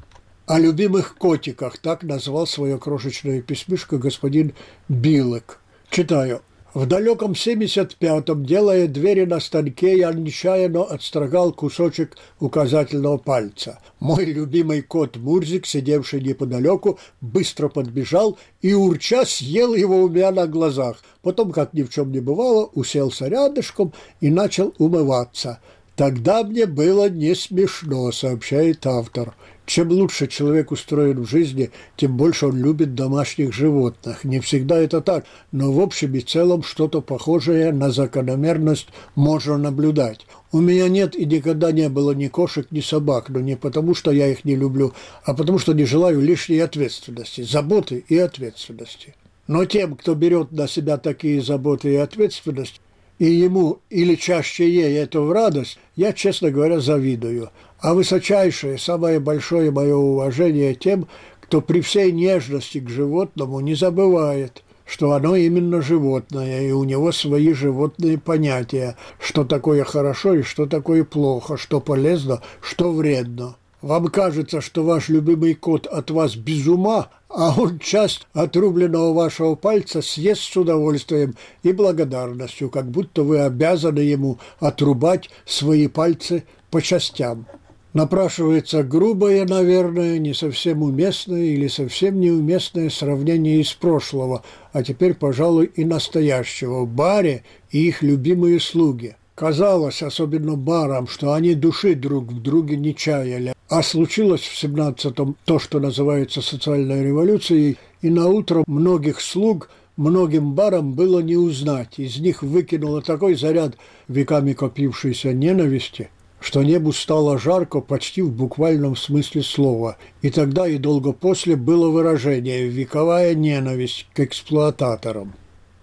О любимых котиках, так назвал свое крошечное письмышко господин Билок. Читаю. В далеком 75-м, делая двери на станке, я нечаянно отстрогал кусочек указательного пальца. Мой любимый кот Мурзик, сидевший неподалеку, быстро подбежал и, урча, съел его у меня на глазах. Потом, как ни в чем не бывало, уселся рядышком и начал умываться. «Тогда мне было не смешно», — сообщает автор. Чем лучше человек устроен в жизни, тем больше он любит домашних животных. Не всегда это так, но в общем и целом что-то похожее на закономерность можно наблюдать. У меня нет и никогда не было ни кошек, ни собак, но не потому, что я их не люблю, а потому, что не желаю лишней ответственности, заботы и ответственности. Но тем, кто берет на себя такие заботы и ответственность, и ему или чаще ей это в радость, я, честно говоря, завидую. А высочайшее, самое большое мое уважение тем, кто при всей нежности к животному не забывает, что оно именно животное, и у него свои животные понятия, что такое хорошо и что такое плохо, что полезно, что вредно. Вам кажется, что ваш любимый кот от вас без ума, а он часть отрубленного вашего пальца съест с удовольствием и благодарностью, как будто вы обязаны ему отрубать свои пальцы по частям. Напрашивается грубое, наверное, не совсем уместное или совсем неуместное сравнение из прошлого, а теперь, пожалуй, и настоящего, баре и их любимые слуги. Казалось, особенно барам, что они души друг в друге не чаяли. А случилось в 17-м то, что называется социальной революцией, и наутро многих слуг многим барам было не узнать. Из них выкинуло такой заряд веками копившейся ненависти, что небу стало жарко почти в буквальном смысле слова. И тогда, и долго после было выражение «вековая ненависть к эксплуататорам».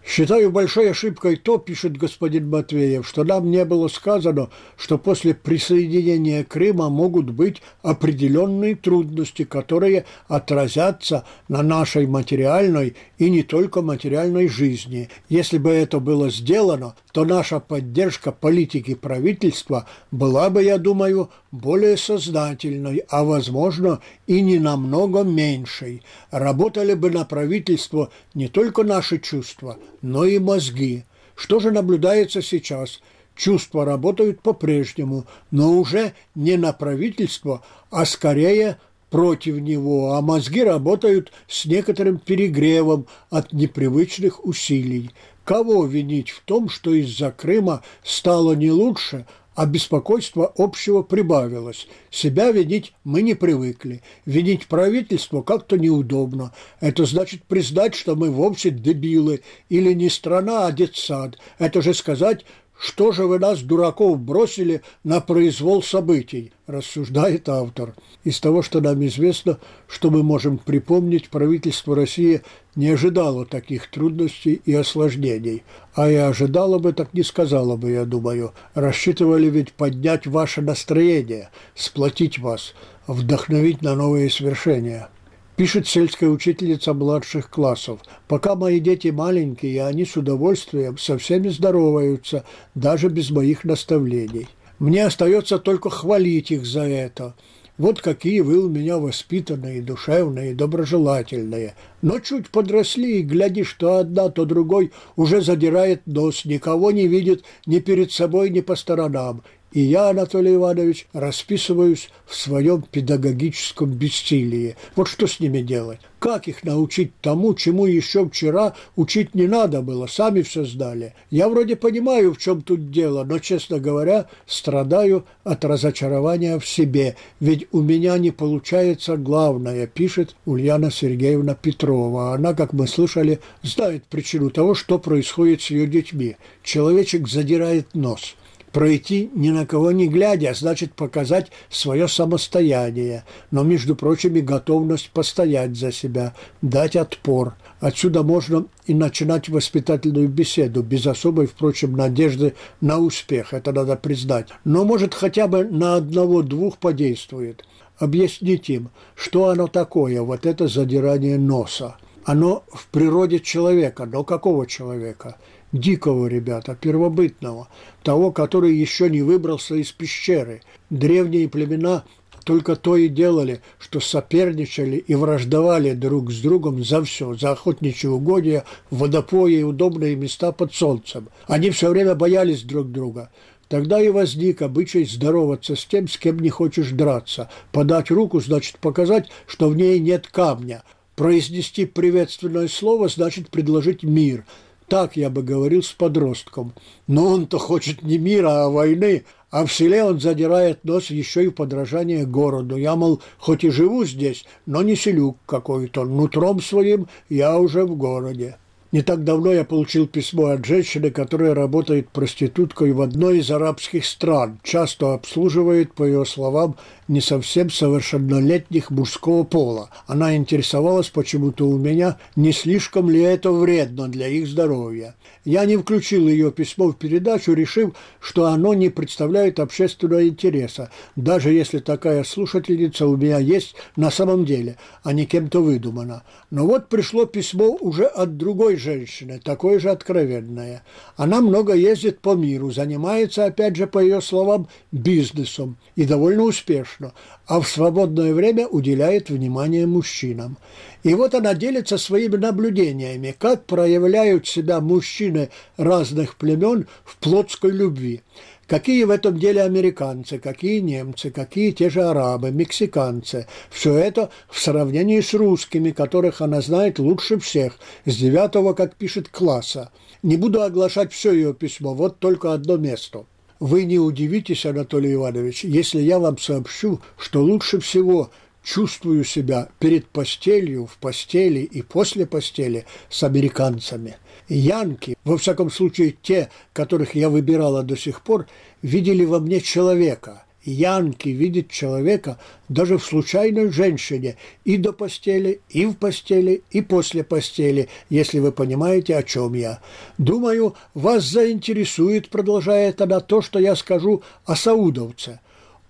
«Считаю большой ошибкой то, — пишет господин Матвеев, — что нам не было сказано, что после присоединения Крыма могут быть определенные трудности, которые отразятся на нашей материальной и не только материальной жизни. Если бы это было сделано, то наша поддержка политики правительства была бы, я думаю, более сознательной, а, возможно, и не намного меньшей. Работали бы на правительство не только наши чувства, но и мозги. Что же наблюдается сейчас? Чувства работают по-прежнему, но уже не на правительство, а скорее против него, а мозги работают с некоторым перегревом от непривычных усилий. Кого винить в том, что из-за Крыма стало не лучше, а беспокойство общего прибавилось? Себя винить мы не привыкли. Винить правительство как-то неудобно. Это значит признать, что мы вовсе дебилы, или не страна, а детсад. Это же сказать, что же вы нас, дураков, бросили на произвол событий, рассуждает автор. Из того, что нам известно, что мы можем припомнить, правительство России не ожидало таких трудностей и осложнений. А и ожидало бы, так не сказала бы, я думаю. Рассчитывали ведь поднять ваше настроение, сплотить вас, вдохновить на новые свершения. Пишет сельская учительница младших классов. «Пока мои дети маленькие, они с удовольствием со всеми здороваются, даже без моих наставлений. Мне остается только хвалить их за это. Вот какие вы у меня воспитанные, душевные, доброжелательные. Но чуть подросли, и глядишь, то одна, то другой уже задирает нос, никого не видит ни перед собой, ни по сторонам». И я, Анатолий Иванович, расписываюсь в своем педагогическом бессилии. Вот что с ними делать? Как их научить тому, чему еще вчера учить не надо было, сами все знали? Я вроде понимаю, в чем тут дело, но, честно говоря, страдаю от разочарования в себе. Ведь у меня не получается главное, пишет Ульяна Сергеевна Петрова. Она, как мы слышали, знает причину того, что происходит с ее детьми. Человечек задирает нос. Пройти ни на кого не глядя, значит показать свое самостояние, но, между прочим, и готовность постоять за себя, дать отпор. Отсюда можно и начинать воспитательную беседу, без особой, впрочем, надежды на успех, это надо признать. Но, может, хотя бы на одного-двух подействует. Объяснить им, что оно такое, вот это задирание носа. Оно в природе человека, но какого человека? Дикого, ребята, первобытного, того, который еще не выбрался из пещеры. Древние племена только то и делали, что соперничали и враждовали друг с другом за все, за охотничьи угодья, водопои и удобные места под солнцем. Они все время боялись друг друга. Тогда и возник обычай здороваться с тем, с кем не хочешь драться. Подать руку значит показать, что в ней нет камня. Произнести приветственное слово значит предложить мир. Так я бы говорил с подростком. Но он-то хочет не мира, а войны. А в селе он задирает нос еще и в подражание городу. Я, мол, хоть и живу здесь, но не селюк какой-то. Нутром своим я уже в городе. Не так давно я получил письмо от женщины, которая работает проституткой в одной из арабских стран. Часто обслуживает, по ее словам, не совсем совершеннолетних мужского пола. Она интересовалась почему-то у меня, не слишком ли это вредно для их здоровья. Я не включил ее письмо в передачу, решив, что оно не представляет общественного интереса, даже если такая слушательница у меня есть на самом деле, а не кем-то выдумана. Но вот пришло письмо уже от другой женщины, такое же откровенное. Она много ездит по миру, занимается, опять же, по ее словам, бизнесом и довольно успешно, а в свободное время уделяет внимание мужчинам. И вот она делится своими наблюдениями, как проявляют себя мужчины разных племен в плотской любви. Какие в этом деле американцы, какие немцы, какие те же арабы, мексиканцы. Все это в сравнении с русскими, которых она знает лучше всех, с 9-го, как пишет, класса. Не буду оглашать все ее письмо, вот только одно место. Вы не удивитесь, Анатолий Иванович, если я вам сообщу, что лучше всего чувствую себя перед постелью, в постели и после постели с американцами. Янки, во всяком случае те, которых я выбирала до сих пор, видели во мне человека. Янки видят человека даже в случайной женщине и до постели, и в постели, и после постели, если вы понимаете, о чем я. Думаю, вас заинтересует, продолжает она, то, что я скажу о саудовце.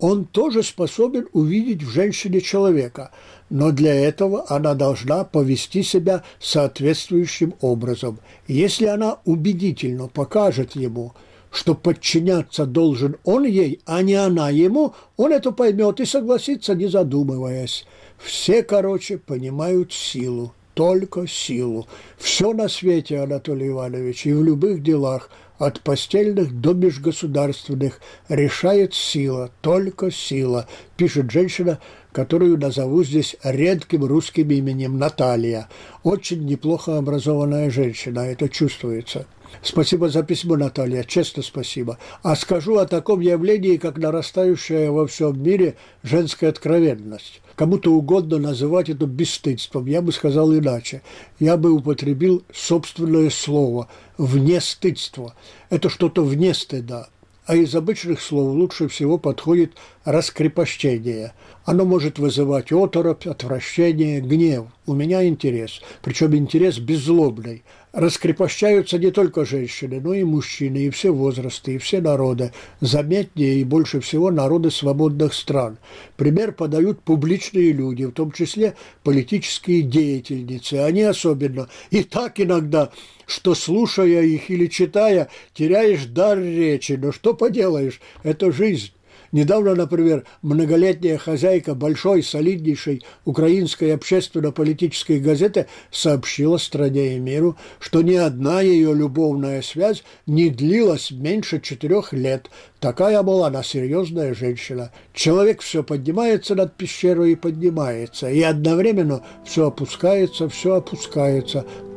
Он тоже способен увидеть в женщине человека, но для этого она должна повести себя соответствующим образом. Если она убедительно покажет ему, что подчиняться должен он ей, а не она ему, он это поймет и согласится, не задумываясь. Все, короче, понимают силу, только силу. Все на свете, Анатолий Иванович, и в любых делах, от постельных до межгосударственных, решает сила, только сила, пишет женщина, которую назову здесь редким русским именем Наталья. Очень неплохо образованная женщина, это чувствуется. Спасибо за письмо, Наталья, честно спасибо. А скажу о таком явлении, как нарастающая во всем мире женская откровенность. Кому-то угодно называть это бесстыдством, я бы сказал иначе. Я бы употребил собственное слово «внестыдство». Это что-то вне стыда. А из обычных слов лучше всего подходит раскрепощение. Оно может вызывать оторопь, отвращение, гнев. У меня интерес, причем интерес беззлобный. Раскрепощаются не только женщины, но и мужчины, и все возрасты, и все народы. Заметнее и больше всего народы свободных стран. Пример подают публичные люди, в том числе политические деятельницы. Они особенно и так иногда, что слушая их или читая, теряешь дар речи. Но что поделаешь, это жизнь. Недавно, например, многолетняя хозяйка большой, солиднейшей украинской общественно-политической газеты сообщила стране и миру, что ни одна ее любовная связь не длилась меньше 4 лет. Такая была она серьезная женщина. Человек все поднимается над пещерой и поднимается, и одновременно все опускается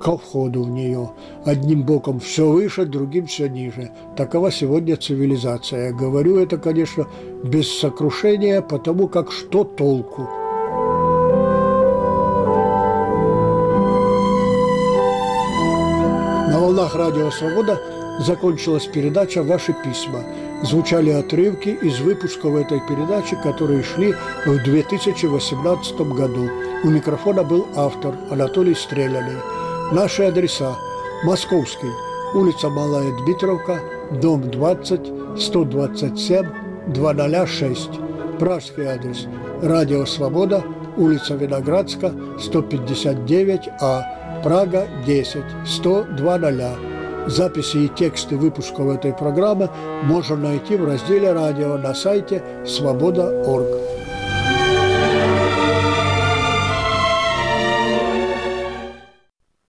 ко входу в нее. Одним боком все выше, другим все ниже. Такова сегодня цивилизация. Говорю это, конечно, без сокрушения, потому как что толку? На волнах Радио Свобода закончилась передача «Ваши письма». Звучали отрывки из выпусков этой передачи, которые шли в 2018 году. У микрофона был автор Анатолий Стреляный. Наши адреса: Московский, улица Малая Дмитровка, дом 20, 127, 2006. Пражский адрес: Радио Свобода, улица Виноградска, 159А, Прага, 10, 10020. Записи и тексты выпусков этой программы можно найти в разделе «Радио» на сайте svoboda.org.